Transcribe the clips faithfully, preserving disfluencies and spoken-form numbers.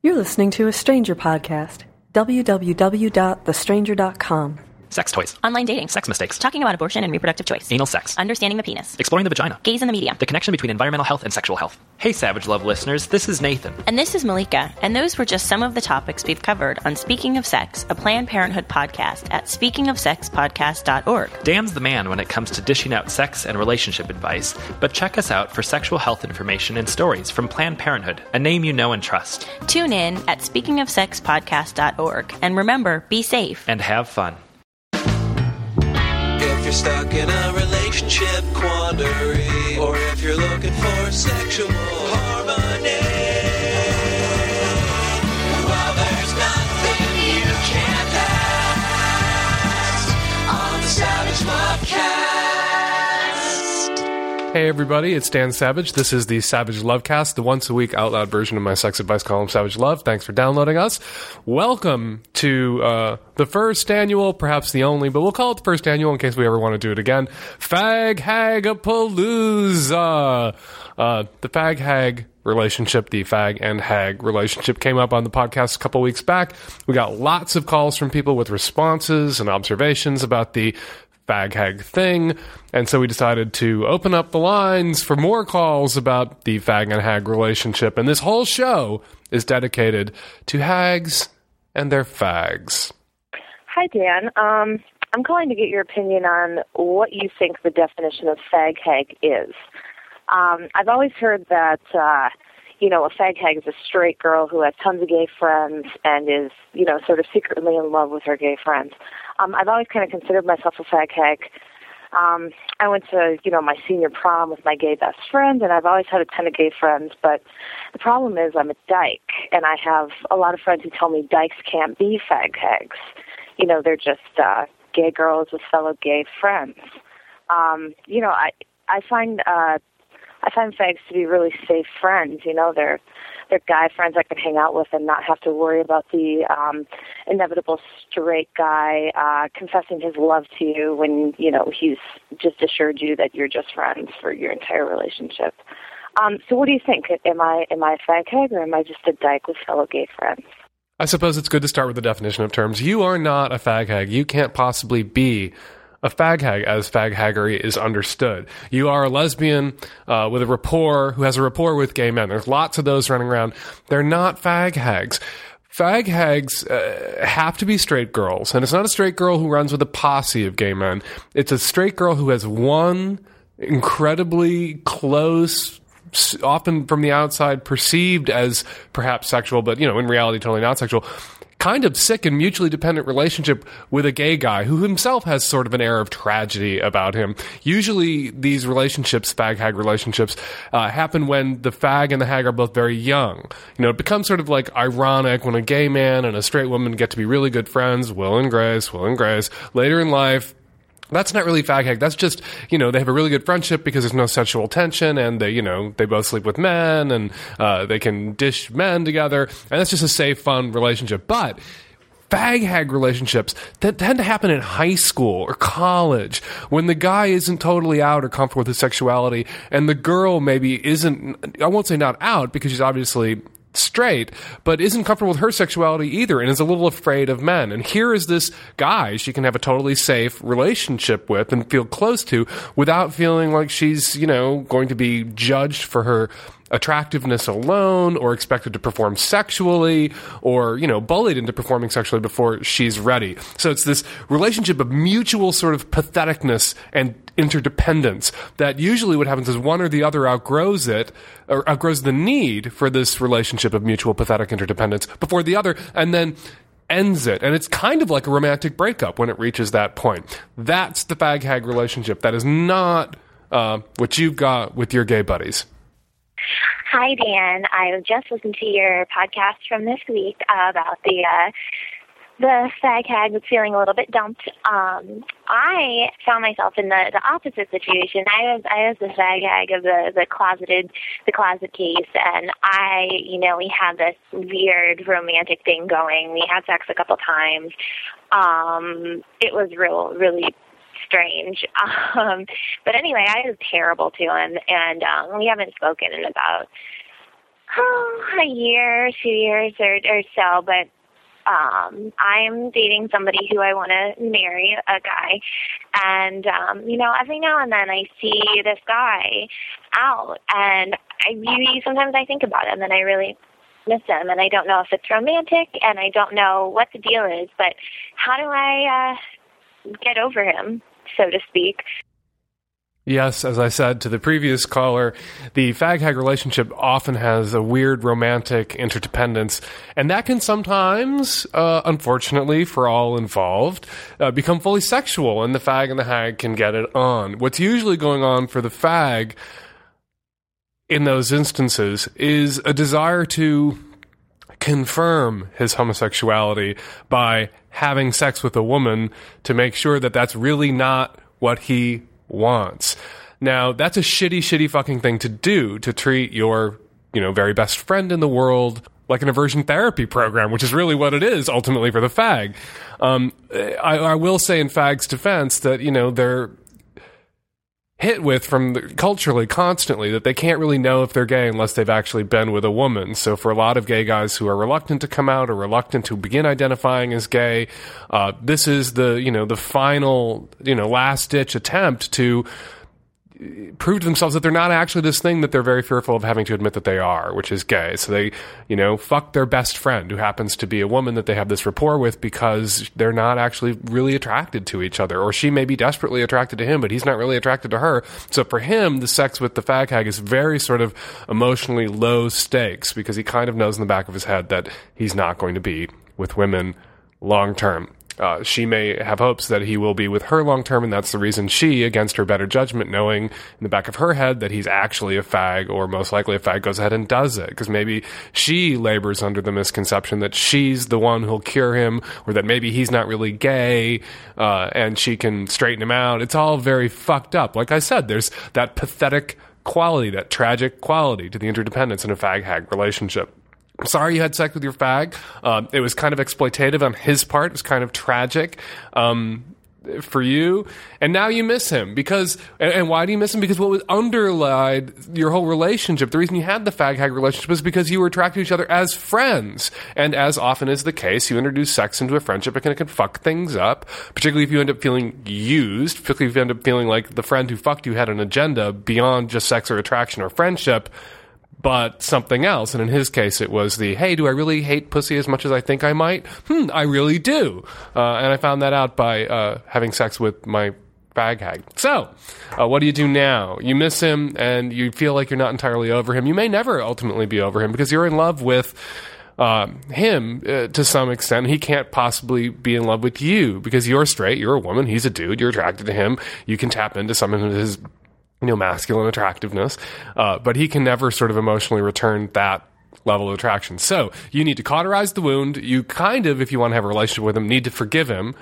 You're listening to a Stranger podcast. w w w dot the stranger dot com. Sex toys. Online dating. Sex mistakes. Talking about abortion and reproductive choice. Anal sex. Understanding the penis. Exploring the vagina. Gays in the media. The connection between environmental health and sexual health. Hey, Savage Love listeners, this is Nathan. And this is Malika, and those were just some of the topics we've covered on Speaking of Sex, a Planned Parenthood podcast at speaking of sex podcast dot org. Dan's the man when it comes to dishing out sex and relationship advice, but check us out for sexual health information and stories from Planned Parenthood, a name you know and trust. Tune in at speaking of sex podcast dot org, and remember, be safe. And have fun. If you're stuck in a relationship quandary, or if you're looking for sexual harmony, well, there's nothing you can't ask on the Savage Lovecast. Hey everybody, it's Dan Savage. This is the Savage Lovecast, the once a week out loud version of my sex advice column, Savage Love. Thanks for downloading us. Welcome to uh, the first annual, perhaps the only, but we'll call it the first annual in case we ever want to do it again, Fag Hagapalooza. Uh, the Fag Hag relationship, the Fag and Hag relationship came up on the podcast a couple weeks back. We got lots of calls from people with responses and observations about the Fag Hag thing, and so we decided to open up the lines for more calls about the Fag and Hag relationship, and this whole show is dedicated to hags and their fags. Hi, Dan. Um, I'm calling to get your opinion on what you think the definition of fag hag is. Um, I've always heard that, uh, you know, a fag hag is a straight girl who has tons of gay friends and is, you know, sort of secretly in love with her gay friends. Um, I've always kind of considered myself a fag hag. Um, I went to, you know, my senior prom with my gay best friend, and I've always had a ton of gay friends, but the problem is I'm a dyke, and I have a lot of friends who tell me dykes can't be fag hags. You know, they're just uh, gay girls with fellow gay friends. Um, you know, I I find uh, I find fags to be really safe friends. You know, they're they're guy friends I can hang out with and not have to worry about the um, inevitable straight guy uh, confessing his love to you when, you know, he's just assured you that you're just friends for your entire relationship. Um, so what do you think? Am I am I a fag hag, or am I just a dyke with fellow gay friends? I suppose it's good to start with the definition of terms. You are not a fag hag. You can't possibly be a fag hag as fag haggery is understood. You are a lesbian uh, with a rapport, who has a rapport with gay men. There's lots of those running around. They're not fag hags. Fag hags uh, have to be straight girls. And it's not a straight girl who runs with a posse of gay men. It's a straight girl who has one incredibly close, often from the outside perceived as perhaps sexual, but, you know, in reality totally not sexual, kind of sick and mutually dependent relationship with a gay guy who himself has sort of an air of tragedy about him. Usually these relationships, fag-hag relationships, uh, happen when the fag and the hag are both very young. You know, it becomes sort of like ironic when a gay man and a straight woman get to be really good friends, Will and Grace, Will and Grace, later in life. That's not really fag hag. That's just, you know, they have a really good friendship because there's no sexual tension, and they, you know, they both sleep with men, and uh, they can dish men together, and that's just a safe, fun relationship. But fag hag relationships that tend to happen in high school or college when the guy isn't totally out or comfortable with his sexuality, and the girl maybe isn't, I won't say not out because she's obviously straight, but isn't comfortable with her sexuality either and is a little afraid of men. And here is this guy she can have a totally safe relationship with and feel close to without feeling like she's, you know, going to be judged for her attractiveness alone or expected to perform sexually or, you know, bullied into performing sexually before she's ready. So it's this relationship of mutual sort of patheticness and interdependence that usually what happens is one or the other outgrows it or outgrows the need for this relationship of mutual pathetic interdependence before the other and then ends it. And it's kind of like a romantic breakup when it reaches that point. That's the fag hag relationship. That is not uh, what you've got with your gay buddies. Hi, Dan. I just listened to your podcast from this week about the uh, the fag hag was feeling a little bit dumped. Um, I found myself in the, the opposite situation. I was I was the fag hag of the, the closeted the closet case, and I, you know, we had this weird romantic thing going. We had sex a couple times. Um, it was real, really. strange. Um, but anyway, I was terrible to him, and um, we haven't spoken in about oh, a year, two years or, or so, but um, I'm dating somebody who I want to marry, a guy, and, um, you know, every now and then I see this guy out, and I really, sometimes I think about him, and I really miss him, and I don't know if it's romantic, and I don't know what the deal is, but how do I uh, get over him, so to speak? Yes, as I said to the previous caller, the fag-hag relationship often has a weird romantic interdependence, and that can sometimes, uh, unfortunately for all involved, uh, become fully sexual, and the fag and the hag can get it on. What's usually going on for the fag in those instances is a desire to confirm his homosexuality by having sex with a woman to make sure that that's really not what he wants. Now, that's a shitty, shitty fucking thing to do, to treat your, you know, very best friend in the world like an aversion therapy program, which is really what it is ultimately for the fag. Um, I, I will say in fag's defense that, you know, they're hit with from the, culturally constantly that they can't really know if they're gay unless they've actually been with a woman. So for a lot of gay guys who are reluctant to come out or reluctant to begin identifying as gay, uh, this is the, you know, the final, you know, last ditch attempt to prove to themselves that they're not actually this thing that they're very fearful of having to admit that they are, which is gay. So they, you know, fuck their best friend who happens to be a woman that they have this rapport with because they're not actually really attracted to each other. Or she may be desperately attracted to him, but he's not really attracted to her. So for him, the sex with the fag hag is very sort of emotionally low stakes because he kind of knows in the back of his head that he's not going to be with women long term. Uh, she may have hopes that he will be with her long term, and that's the reason she, against her better judgment, knowing in the back of her head that he's actually a fag, or most likely a fag, goes ahead and does it. Because maybe she labors under the misconception that she's the one who'll cure him, or that maybe he's not really gay, uh, and she can straighten him out. It's all very fucked up. Like I said, there's that pathetic quality, that tragic quality to the interdependence in a fag-hag relationship. I'm sorry you had sex with your fag. Um, it was kind of exploitative on his part. It was kind of tragic um, for you. And now you miss him. because. And, and why do you miss him? Because what was underlined your whole relationship, the reason you had the fag-hag relationship was because you were attracted to each other as friends. And as often is the case, you introduce sex into a friendship and it can fuck things up, particularly if you end up feeling used, particularly if you end up feeling like the friend who fucked you had an agenda beyond just sex or attraction or friendship, but something else. And in his case, it was the, hey, do I really hate pussy as much as I think I might? Hmm, I really do. Uh, and I found that out by uh, having sex with my fag hag. So, uh, what do you do now? You miss him, and you feel like you're not entirely over him. You may never ultimately be over him, because you're in love with Uh, him uh, to some extent. He can't possibly be in love with you, because you're straight, you're a woman, he's a dude, you're attracted to him, you can tap into some of his, you know, masculine attractiveness, uh, but he can never sort of emotionally return that level of attraction. So you need to cauterize the wound. You kind of, if you want to have a relationship with him, need to forgive him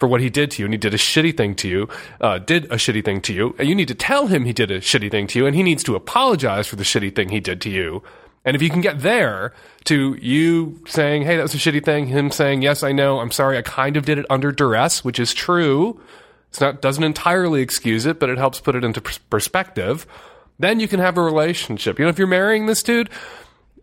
for what he did to you, and he did a shitty thing to you, uh, did a shitty thing to you, and you need to tell him he did a shitty thing to you, and he needs to apologize for the shitty thing he did to you. And if you can get there to you saying, hey, that was a shitty thing, him saying, yes, I know, I'm sorry, I kind of did it under duress, which is true, it's not, doesn't entirely excuse it, but it helps put it into perspective. Then you can have a relationship. You know, if you're marrying this dude,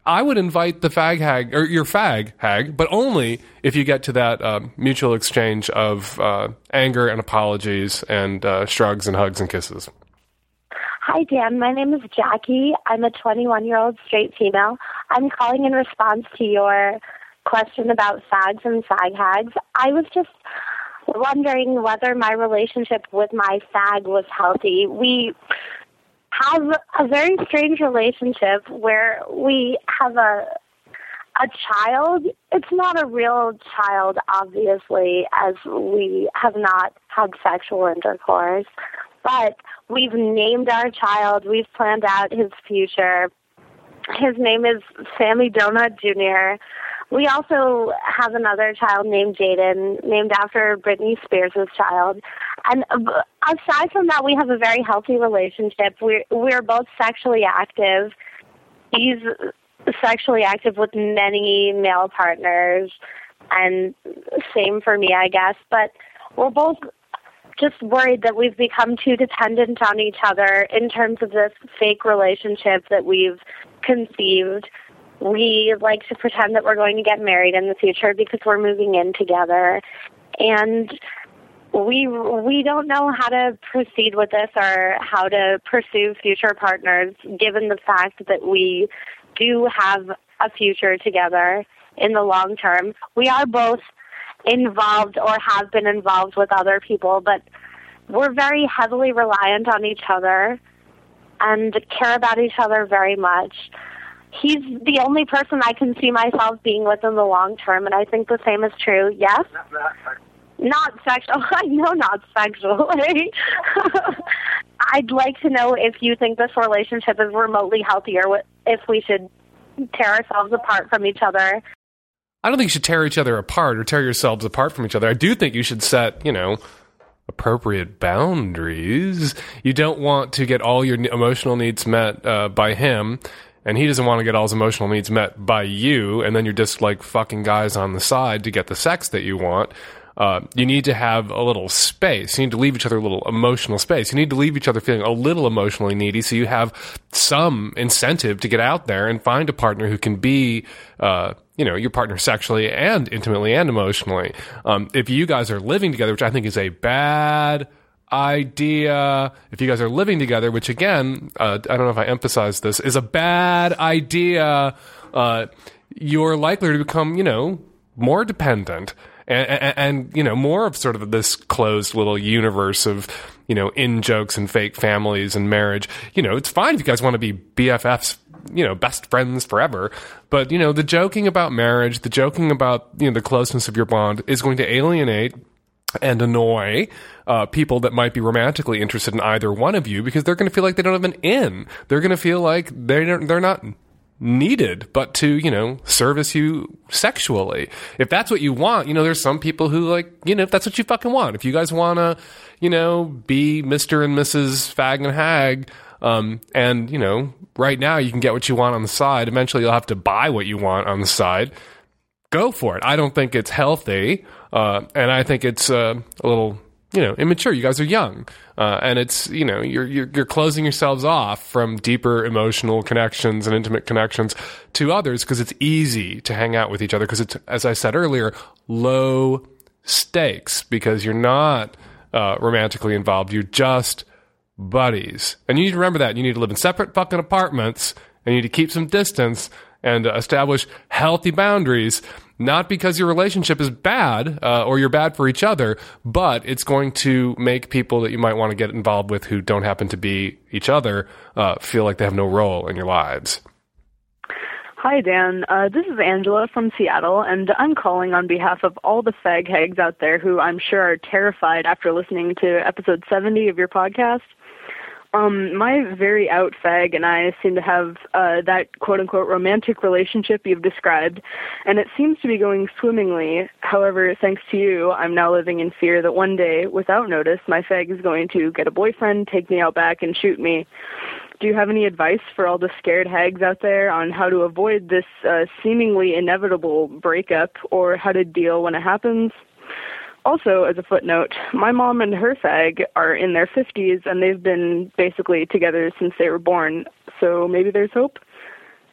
I would invite the fag hag, or your fag hag, but only if you get to that uh, mutual exchange of uh, anger and apologies and uh, shrugs and hugs and kisses. Hi, Dan. My name is Jackie. I'm a twenty-one-year-old straight female. I'm calling in response to your question about fags and fag hags. I was just wondering whether my relationship with my fag was healthy. We have a very strange relationship where we have a a child. It's not a real child, obviously, as we have not had sexual intercourse, but we've named our child. We've planned out his future. His name is Sammy Donut Junior We also have another child named Jaden, named after Britney Spears' child. And aside from that, we have a very healthy relationship. We're, we're both sexually active. He's sexually active with many male partners, and same for me, I guess. But we're both just worried that we've become too dependent on each other in terms of this fake relationship that we've conceived. We like to pretend that we're going to get married in the future because we're moving in together. And we we don't know how to proceed with this or how to pursue future partners, given the fact that we do have a future together in the long term. We are both involved or have been involved with other people, but we're very heavily reliant on each other and care about each other very much. He's the only person I can see myself being with in the long term, and I think the same is true. Yes? Not sexual. I know not sexually. I'd like to know if you think this relationship is remotely healthy or if we should tear ourselves apart from each other. I don't think you should tear each other apart or tear yourselves apart from each other. I do think you should set, you know, appropriate boundaries. You don't want to get all your emotional needs met uh, by him, and he doesn't want to get all his emotional needs met by you, and then you're just like fucking guys on the side to get the sex that you want. Uh, you need to have a little space. You need to leave each other a little emotional space. You need to leave each other feeling a little emotionally needy so you have some incentive to get out there and find a partner who can be, uh, you know, your partner sexually and intimately and emotionally. Um, if you guys are living together, which I think is a bad idea, if you guys are living together, which again, uh, I don't know if I emphasized this, is a bad idea, uh, you're likely to become, you know, more dependent. And, and, and, you know, more of sort of this closed little universe of, you know, in-jokes and fake families and marriage. You know, it's fine if you guys want to be B F Fs, you know, best friends forever. But, you know, the joking about marriage, the joking about, you know, the closeness of your bond is going to alienate and annoy uh, people that might be romantically interested in either one of you, because they're going to feel like they don't have an in. They're going to feel like they don't, they're not needed but to, you know, service you sexually. If that's what you want, you know, there's some people who, like, you know, if that's what you fucking want, if you guys want to, you know, be Mister and Missus Fag and Hag, um, and, you know, right now you can get what you want on the side. Eventually you'll have to buy what you want on the side. Go for it. I don't think it's healthy, uh, and I think it's uh, a little, you know, immature. You guys are young, uh, and it's, you know, you're, you're you're closing yourselves off from deeper emotional connections and intimate connections to others because it's easy to hang out with each other because it's, as I said earlier, low stakes because you're not uh, romantically involved. You're just buddies, and you need to remember that. You need to live in separate fucking apartments, and you need to keep some distance and uh, establish healthy boundaries. Not because your relationship is bad uh, or you're bad for each other, but it's going to make people that you might want to get involved with who don't happen to be each other uh, feel like they have no role in your lives. Hi, Dan. Uh, this is Angela from Seattle, and I'm calling on behalf of all the fag hags out there who I'm sure are terrified after listening to episode seventy of your podcast. Um, my very out fag and I seem to have uh, that quote-unquote romantic relationship you've described, and it seems to be going swimmingly. However, thanks to you, I'm now living in fear that one day, without notice, my fag is going to get a boyfriend, take me out back, and shoot me. Do you have any advice for all the scared hags out there on how to avoid this uh, seemingly inevitable breakup or how to deal when it happens? Also, as a footnote, my mom and her fag are in their fifties, and they've been basically together since they were born, so maybe there's hope.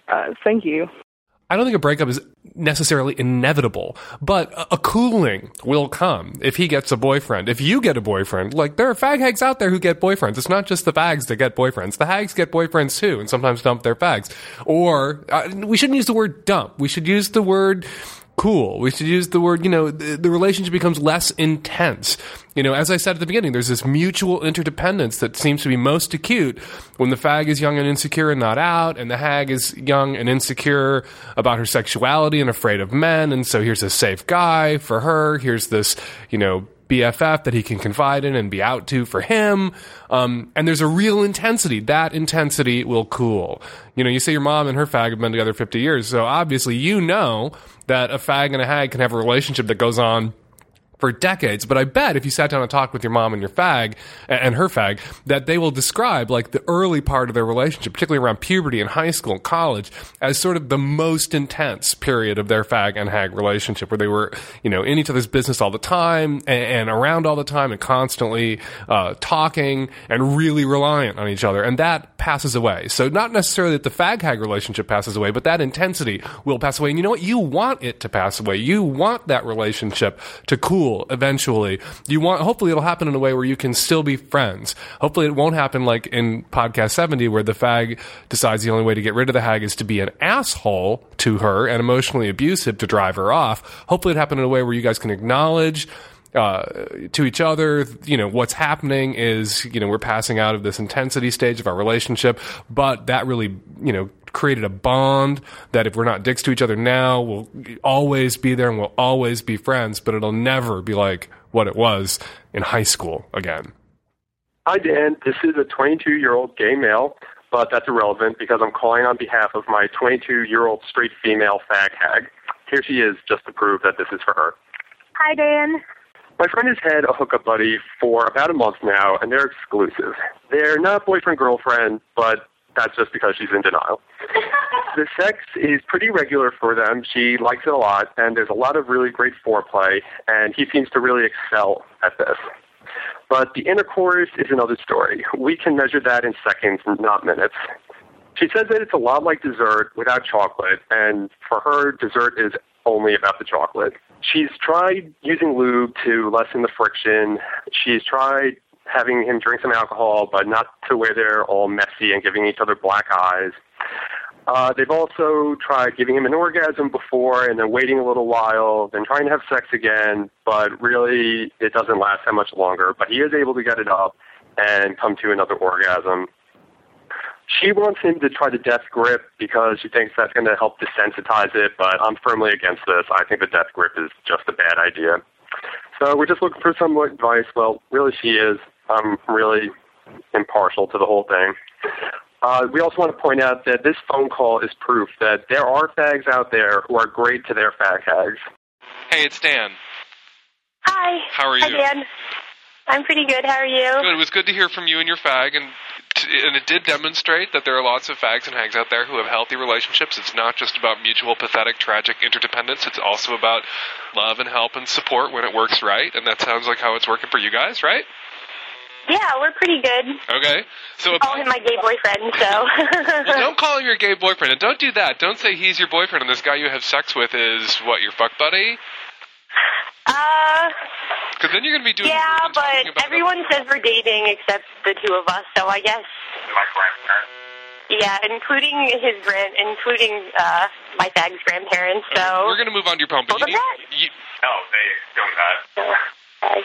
Uh, thank you. I don't think a breakup is necessarily inevitable, but a cooling will come if he gets a boyfriend. If you get a boyfriend, like, there are fag hags out there who get boyfriends. It's not just the fags that get boyfriends. The hags get boyfriends too, and sometimes dump their fags. Or, uh, we shouldn't use the word dump. We should use the word cool. We should use the word, you know, the, the relationship becomes less intense. You know, as I said at the beginning, there's this mutual interdependence that seems to be most acute when the fag is young and insecure and not out, and the hag is young and insecure about her sexuality and afraid of men, and so here's a safe guy for her, here's this, you know, B F F that he can confide in and be out to for him. Um, and there's a real intensity. That intensity will cool. You know, you say your mom and her fag have been together fifty years. So obviously, you know that a fag and a hag can have a relationship that goes on for decades. But I bet if you sat down and talked with your mom and your fag and her fag, that they will describe like the early part of their relationship, particularly around puberty and high school and college, as sort of the most intense period of their fag and hag relationship, where they were, you know, in each other's business all the time and, and around all the time and constantly uh, talking and really reliant on each other. And that passes away. So not necessarily that the fag hag relationship passes away, but that intensity will pass away. And you know what? You want it to pass away. You want that relationship to cool eventually. You want, hopefully it'll happen in a way where you can still be friends. Hopefully it won't happen like in podcast seventy, where the fag decides the only way to get rid of the hag is to be an asshole to her and emotionally abusive to drive her off. Hopefully it happened in a way where you guys can acknowledge uh to each other, you know, what's happening is, you know, we're passing out of this intensity stage of our relationship, but that really, you know, created a bond that if we're not dicks to each other now, we'll always be there and we'll always be friends, but it'll never be like what it was in high school again. Hi, Dan. This is a twenty-two-year-old gay male, but that's irrelevant because I'm calling on behalf of my twenty-two-year-old straight female fag hag. Here she is just to prove that this is for her. Hi, Dan. My friend has had a hookup buddy for about a month now, and they're exclusive. They're not boyfriend-girlfriend, but that's just because she's in denial. The sex is pretty regular for them. She likes it a lot, and there's a lot of really great foreplay, and he seems to really excel at this. But the intercourse is another story. We can measure that in seconds, not minutes. She says that it's a lot like dessert without chocolate, and for her, dessert is only about the chocolate. She's tried using lube to lessen the friction. She's tried having him drink some alcohol, but not to where they're all messy and giving each other black eyes. Uh, they've also tried giving him an orgasm before and then waiting a little while, then trying to have sex again, but really it doesn't last that much longer. But he is able to get it up and come to another orgasm. She wants him to try the death grip because she thinks that's going to help desensitize it, but I'm firmly against this. I think the death grip is just a bad idea. So we're just looking for some advice. Well, really she is. I'm really impartial to the whole thing. Uh, we also want to point out that this phone call is proof that there are fags out there who are great to their fag hags. Hey, it's Dan. Hi. How are you? Hi, Dan. I'm pretty good. How are you? Good. It was good to hear from you and your fag, and and it did demonstrate that there are lots of fags and hags out there who have healthy relationships. It's not just about mutual, pathetic, tragic interdependence. It's also about love and help and support when it works right, and that sounds like how it's working for you guys, right? Yeah, we're pretty good. Okay. So I call him my gay boyfriend, so. Well, don't call him your gay boyfriend, and don't do that. Don't say he's your boyfriend and this guy you have sex with is, what, your fuck buddy? Uh... Because then you're going to be doing... Yeah, but everyone that. says we're dating except the two of us, so I guess... My grandparents. Yeah, including his grand... Including uh, my fag's grandparents, so... Okay, we're going to move on to your poem, but you need... You, no, they don't have...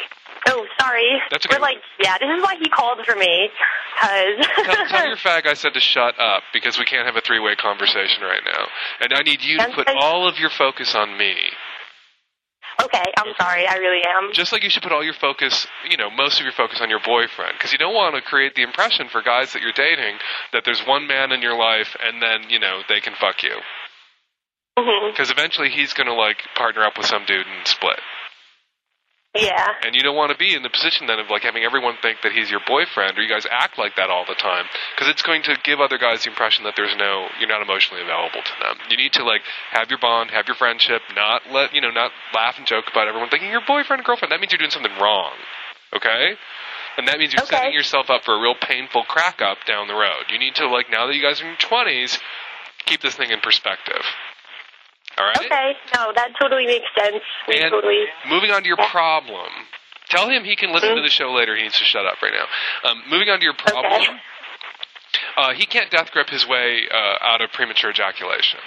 Oh, sorry. That's okay. We're like, yeah, this is why he called for me, because... tell, tell your fag I said to shut up, because we can't have a three-way conversation right now. And I need you to put all of your focus on me. Okay, I'm sorry, I really am. Just like you should put all your focus, you know, most of your focus on your boyfriend, because you don't want to create the impression for guys that you're dating that there's one man in your life and then, you know, they can fuck you. Because mm-hmm. eventually he's going to, like, partner up with some dude and split. Yeah. And you don't want to be in the position then of like having everyone think that he's your boyfriend or you guys act like that all the time, because it's going to give other guys the impression that there's no, you're not emotionally available to them. You need to like have your bond, have your friendship, not let, you know, not laugh and joke about everyone thinking you're boyfriend or girlfriend. That means you're doing something wrong. Okay? And that means you're okay. setting yourself up for a real painful crack up down the road. You need to like, now that you guys are in your twenties, keep this thing in perspective. All right? Okay. No, that totally makes sense. We and totally... moving on to your problem. Tell him he can listen mm-hmm. to the show later. He needs to shut up right now. Um, moving on to your problem. Okay. Uh, he can't death grip his way uh, out of premature ejaculation.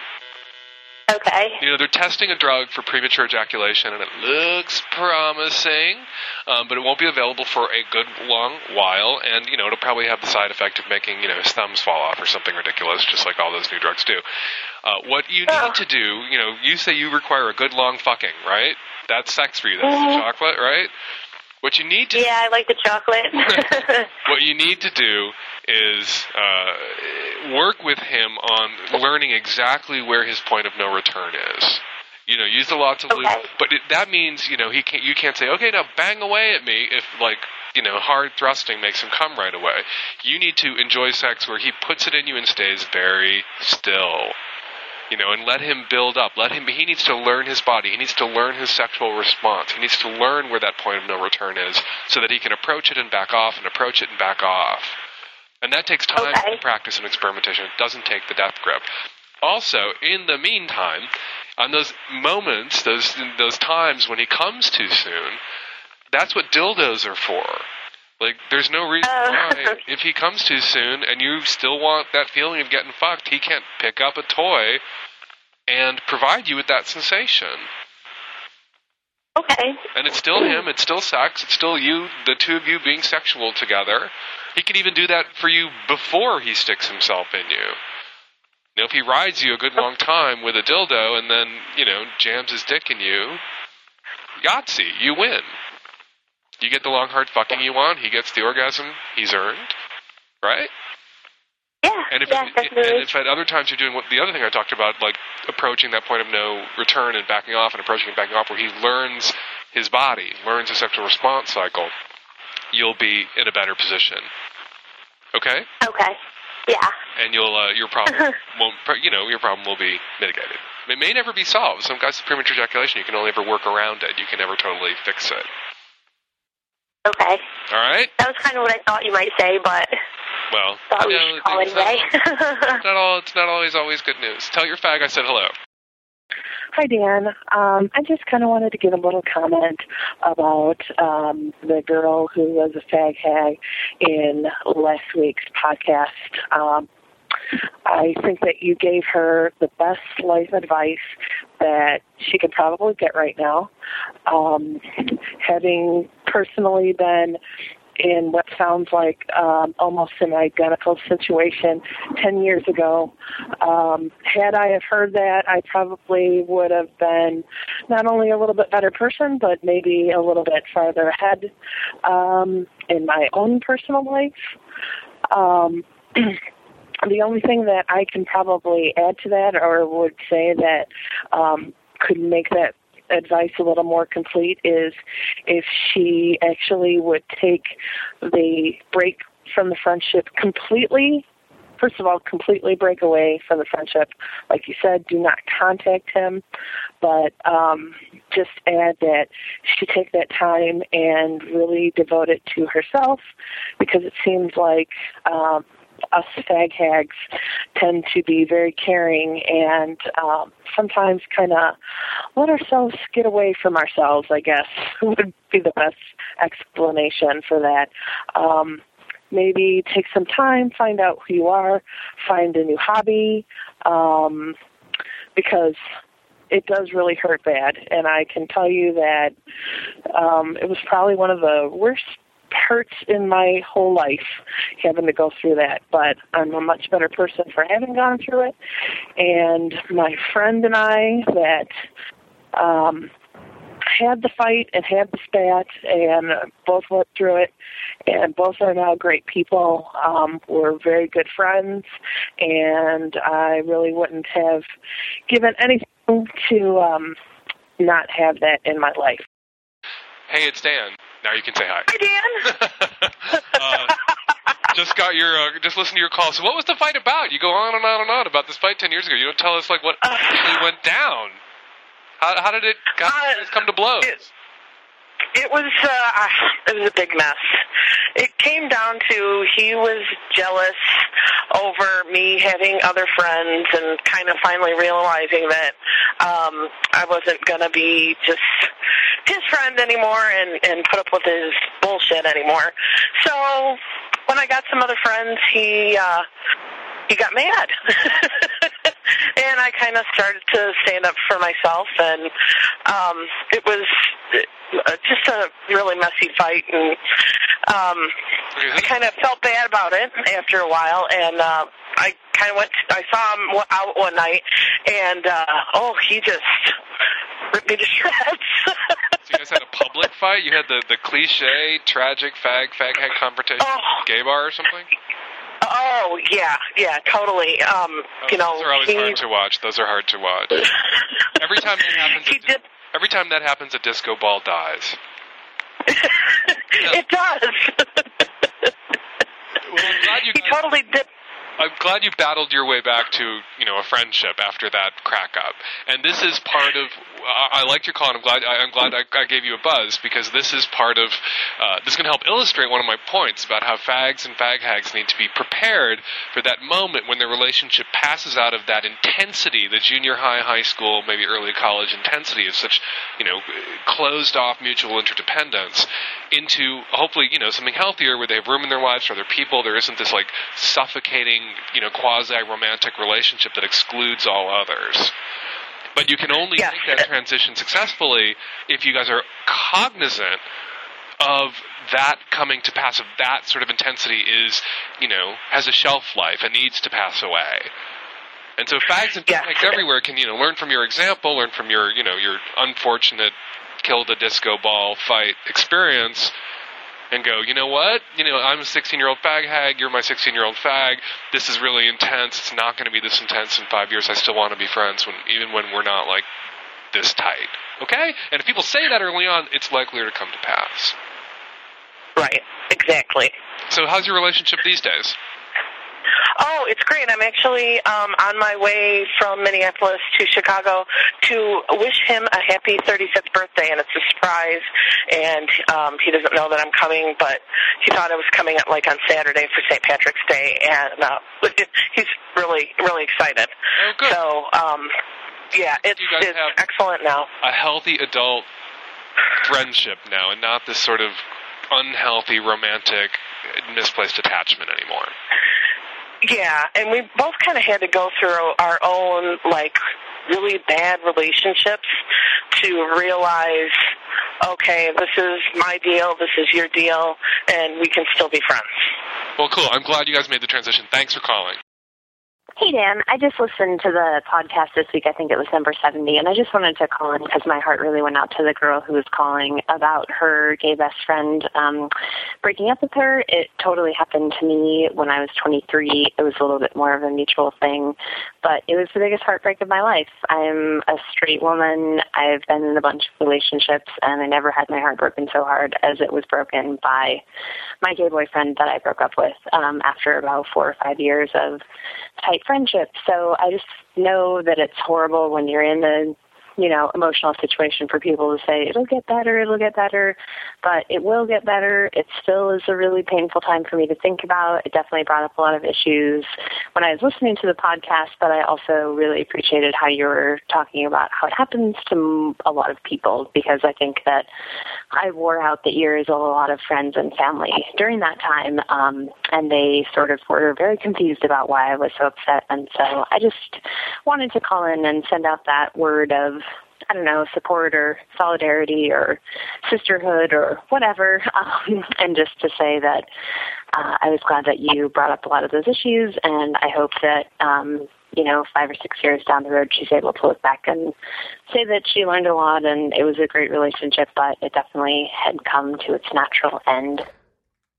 Okay. You know, they're testing a drug for premature ejaculation, and it looks promising, um, but it won't be available for a good long while, and, you know, it'll probably have the side effect of making, you know, his thumbs fall off or something ridiculous, just like all those new drugs do. Uh, what you need to do, you know, you say you require a good long fucking, right? That's sex for you. That's mm-hmm. chocolate, right? What you need to... Yeah, I like the chocolate. What you need to do is uh, work with him on learning exactly where his point of no return is. You know, use the lots of okay. lube. But it, that means, you know, he can't. You can't say, okay, now bang away at me if, like, you know, hard thrusting makes him come right away. You need to enjoy sex where he puts it in you and stays very still. You know, and let him build up. Let him. He needs to learn his body. He needs to learn his sexual response. He needs to learn where that point of no return is, so that he can approach it and back off, and approach it and back off. And that takes time okay. and practice and experimentation. It doesn't take the death grip. Also, in the meantime, on those moments, those those times when he comes too soon, that's what dildos are for. Like, there's no reason uh, why, if he comes too soon and you still want that feeling of getting fucked, he can't pick up a toy and provide you with that sensation. Okay. And it's still him, it's still sex, it's still you, the two of you being sexual together. He can even do that for you before he sticks himself in you. You know, if he rides you a good long time with a dildo and then, you know, jams his dick in you, Yahtzee, you win. You get the long, hard fucking you want. He gets the orgasm he's earned, right? Yeah, and if, yeah, definitely. And if at other times you're doing what the other thing I talked about, like approaching that point of no return and backing off and approaching and backing off where he learns his body, learns his sexual response cycle, you'll be in a better position. Okay? Okay. Yeah. And you'll uh, your problem won't, you know, your problem will be mitigated. It may never be solved. Some guys with premature ejaculation, you can only ever work around it. You can never totally fix it. Okay. All right. That was kind of what I thought you might say, but well, thought we know, should call it anyway. It's not all. It's not always always good news. Tell your fag I said hello. Hi, Dan. Um, I just kind of wanted to give a little comment about um, the girl who was a fag hag in last week's podcast. Um, I think that you gave her the best life advice that she could probably get right now. Um, having personally been in what sounds like um, almost an identical situation ten years ago, um, had I have heard that, I probably would have been not only a little bit better person, but maybe a little bit farther ahead um, in my own personal life. Um The only thing that I can probably add to that, or would say that um, could make that advice a little more complete, is if she actually would take the break from the friendship completely. First of all, completely break away from the friendship. Like you said, do not contact him, but um, just add that she take that time and really devote it to herself, because it seems like Um, us fag hags tend to be very caring and um, sometimes kind of let ourselves get away from ourselves, I guess, would be the best explanation for that. Um, maybe take some time, find out who you are, find a new hobby, um, because it does really hurt bad. And I can tell you that um, it was probably one of the worst hurts in my whole life, having to go through that, but I'm a much better person for having gone through it. And my friend and I that um, had the fight and had the spat and both went through it, and both are now great people. Um, we're very good friends, and I really wouldn't have given anything to um, not have that in my life. Hey, it's Dan. Now you can say hi. Hi, Dan. uh, just got your, uh, just listened to your call. So what was the fight about? You go on and on and on about this fight ten years ago. You don't tell us like what uh, actually went down. How, how did it how uh, did come to blows? It, it was, uh, it was a big mess. It came down to he was jealous over me having other friends and kind of finally realizing that um, I wasn't going to be just his friend anymore and, and put up with his bullshit anymore. So when I got some other friends, he uh, he got mad. And I kind of started to stand up for myself, and um, it was just a really messy fight, and um, I kind of felt bad about it after a while, and uh, I kind of went, to, I saw him out one night, and uh, oh, he just ripped me to shreds. So you guys had a public fight? You had the, the cliche, tragic fag, fag hag confrontation oh. gay bar or something? Oh, yeah, yeah, totally. Um, oh, you know, those are always he, hard to watch. Those are hard to watch. Every time that happens, she did. Every time that happens, a disco ball dies. It does. Well, I'm glad you. He got, totally did. I'm glad you battled your way back to, you know, a friendship after that crack up, and this is part of. I, I liked your call. And I'm glad. I, I'm glad I, I gave you a buzz because this is part of. Uh, this can help illustrate one of my points about how fags and fag hags need to be prepared for that moment when their relationship passes out of that intensity, the junior high, high school, maybe early college intensity of such, you know, closed off mutual interdependence, into hopefully, you know, something healthier where they have room in their lives for other people. There isn't this like suffocating, you know, quasi-romantic relationship that excludes all others. But you can only yeah. make that transition successfully if you guys are cognizant of that coming to pass, of that sort of intensity is, you know, has a shelf life and needs to pass away. And so fags and yeah. fags everywhere can, you know, learn from your example, learn from your, you know, your unfortunate kill the disco ball fight experience and go, you know what? You know, I'm a sixteen-year-old fag hag. You're my sixteen-year-old fag. This is really intense. It's not going to be this intense in five years. I still want to be friends when, even when we're not, like, this tight. Okay? And if people say that early on, it's likelier to come to pass. Right. Exactly. So how's your relationship these days? Oh, it's great. I'm actually um, on my way from Minneapolis to Chicago to wish him a happy thirty-fifth birthday, and it's a surprise, and um, he doesn't know that I'm coming, but he thought I was coming at, like, on Saturday for Saint Patrick's Day, and uh, he's really, really excited. Oh, good. So, um, yeah, it's, it's excellent now. A healthy adult friendship now, and not this sort of unhealthy, romantic, misplaced attachment anymore. Yeah, and we both kind of had to go through our own, like, really bad relationships to realize, okay, this is my deal, this is your deal, and we can still be friends. Well, cool. I'm glad you guys made the transition. Thanks for calling. Hey, Dan. I just listened to the podcast this week. I think it was number seventy, and I just wanted to call in because my heart really went out to the girl who was calling about her gay best friend um, breaking up with her. It totally happened to me when I was twenty-three. It was a little bit more of a mutual thing, but it was the biggest heartbreak of my life. I'm a straight woman. I've been in a bunch of relationships, and I never had my heart broken so hard as it was broken by my gay boyfriend that I broke up with um, after about four or five years of tight friendship. So I just know that it's horrible when you're in a, you know, emotional situation for people to say, it'll get better, it'll get better, but it will get better. It still is a really painful time for me to think about. It definitely brought up a lot of issues when I was listening to the podcast, but I also really appreciated how you were talking about how it happens to a lot of people, because I think that I wore out the ears of a lot of friends and family during that time, um, and they sort of were very confused about why I was so upset. And so I just wanted to call in and send out that word of, I don't know, support or solidarity or sisterhood or whatever, um, and just to say that uh, I was glad that you brought up a lot of those issues, and I hope that, um, you know, five or six years down the road, she's able to look back and say that she learned a lot, and it was a great relationship, but it definitely had come to its natural end.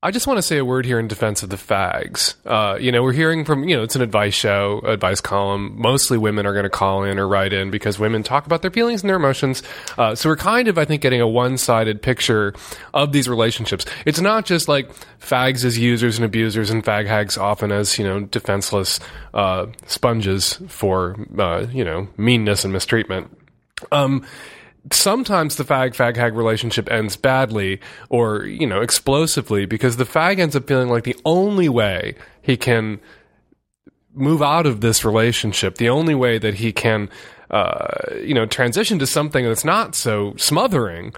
I just want to say a word here in defense of the fags. Uh, you know, we're hearing from, you know, it's an advice show, advice column. Mostly women are going to call in or write in because women talk about their feelings and their emotions. Uh, so we're kind of, I think, getting a one-sided picture of these relationships. It's not just like fags as users and abusers and fag hags often as, you know, defenseless uh, sponges for, uh, you know, meanness and mistreatment. Um Sometimes the fag-fag-hag relationship ends badly or, you know, explosively because the fag ends up feeling like the only way he can move out of this relationship, the only way that he can, uh, you know, transition to something that's not so smothering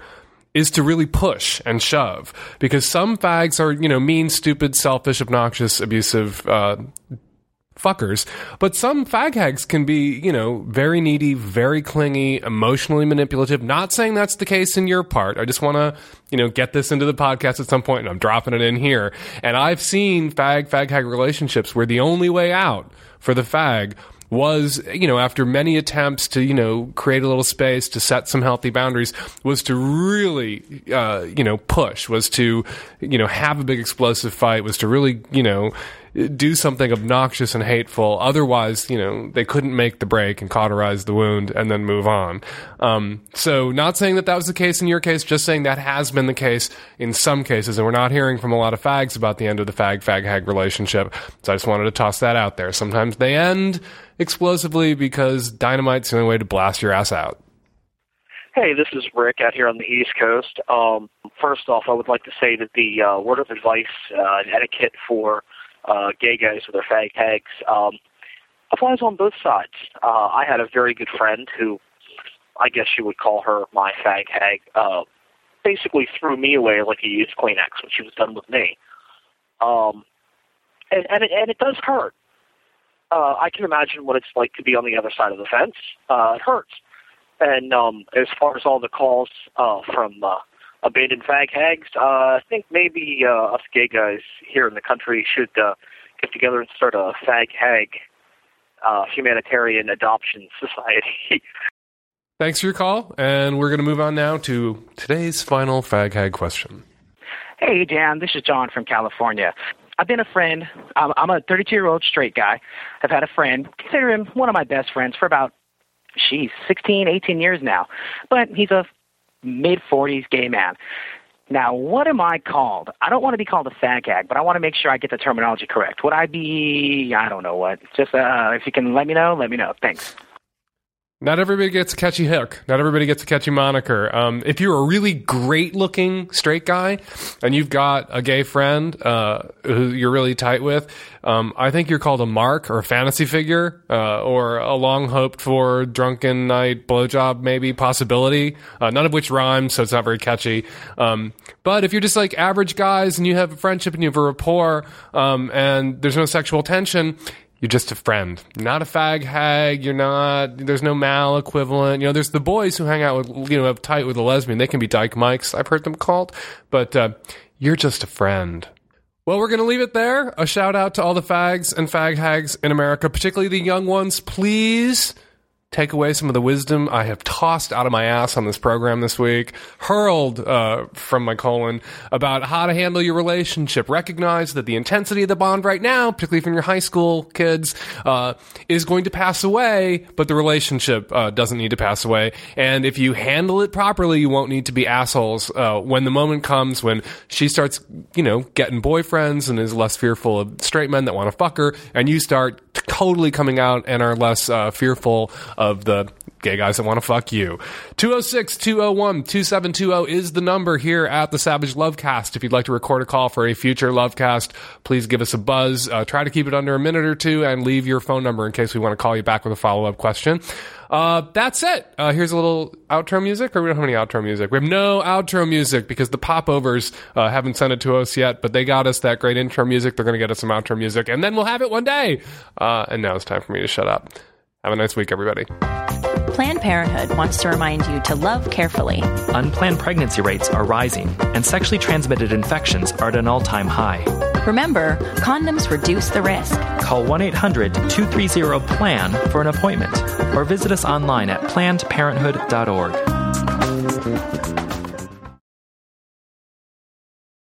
is to really push and shove. Because some fags are, you know, mean, stupid, selfish, obnoxious, abusive, uh, fuckers, but some fag hags can be, you know, very needy, very clingy, emotionally manipulative. Not saying that's the case in your part. I just want to, you know, get this into the podcast at some point, and I'm dropping it in here. And I've seen fag, fag hag relationships where the only way out for the fag was, you know, after many attempts to, you know, create a little space, to set some healthy boundaries, was to really, uh, you know, push, was to, you know, have a big explosive fight, was to really, you know, do something obnoxious and hateful. Otherwise, you know, they couldn't make the break and cauterize the wound and then move on. Um, so not saying that that was the case in your case, just saying that has been the case in some cases. And we're not hearing from a lot of fags about the end of the fag, fag, hag relationship. So I just wanted to toss that out there. Sometimes they end explosively because dynamite's the only way to blast your ass out. Hey, this is Rick out here on the East Coast. Um, first off, I would like to say that the uh, word of advice uh, and etiquette for uh, gay guys with their fag tags um, applies on both sides. Uh, I had a very good friend who, I guess you would call her my fag hag, uh, basically threw me away like a used Kleenex when she was done with me. Um, and, and, it, and it does hurt. Uh, I can imagine what it's like to be on the other side of the fence. Uh, it hurts. And um, as far as all the calls uh, from uh, abandoned fag hags, uh, I think maybe uh, us gay guys here in the country should uh, get together and start a fag hag uh, humanitarian adoption society. Thanks for your call, and we're going to move on now to today's final fag hag question. Hey, Dan, this is John from California. I've been a friend. Um, I'm a thirty-two-year-old straight guy. I've had a friend, consider him one of my best friends, for about she's sixteen, eighteen years now, but he's a mid-forties gay man. Now, what am I called? I don't want to be called a fag hag, but I want to make sure I get the terminology correct. Would I be, I don't know what, just uh, if you can let me know, let me know. Thanks. Not everybody gets a catchy hook. Not everybody gets a catchy moniker. Um, if you're a really great-looking straight guy and you've got a gay friend uh, who you're really tight with, um, I think you're called a mark or a fantasy figure uh, or a long-hoped-for drunken night blowjob maybe possibility, uh, none of which rhymes, so it's not very catchy. Um, but if you're just like average guys and you have a friendship and you have a rapport um, and there's no sexual tension, you're just a friend. You're not a fag hag. You're not, there's no mal equivalent. You know, there's the boys who hang out with, you know, up tight with a lesbian. They can be dyke mikes, I've heard them called. But uh, you're just a friend. Well, we're going to leave it there. A shout out to all the fags and fag hags in America, particularly the young ones. Please take away some of the wisdom I have tossed out of my ass on this program this week, hurled uh, from my colon, about how to handle your relationship. Recognize that the intensity of the bond right now, particularly from your high school kids, uh, is going to pass away, but the relationship uh, doesn't need to pass away. And if you handle it properly, you won't need to be assholes uh, when the moment comes when she starts, you know, getting boyfriends and is less fearful of straight men that want to fuck her, and you start totally coming out and are less uh, fearful of the gay guys that want to fuck you. two oh six, two oh one, two seven two oh is the number here at the Savage Lovecast. If you'd like to record a call for a future Lovecast, please give us a buzz. Uh, try to keep it under a minute or two and leave your phone number in case we want to call you back with a follow-up question. Uh, that's it. Uh, here's a little outro music, or we don't have any outro music. We have no outro music because the popovers uh, haven't sent it to us yet, but they got us that great intro music. They're going to get us some outro music, and then we'll have it one day. Uh, and now it's time for me to shut up. Have a nice week, everybody. Planned Parenthood wants to remind you to love carefully. Unplanned pregnancy rates are rising, and sexually transmitted infections are at an all-time high. Remember, condoms reduce the risk. Call one eight hundred, two three zero, PLAN for an appointment, or visit us online at planned parenthood dot org.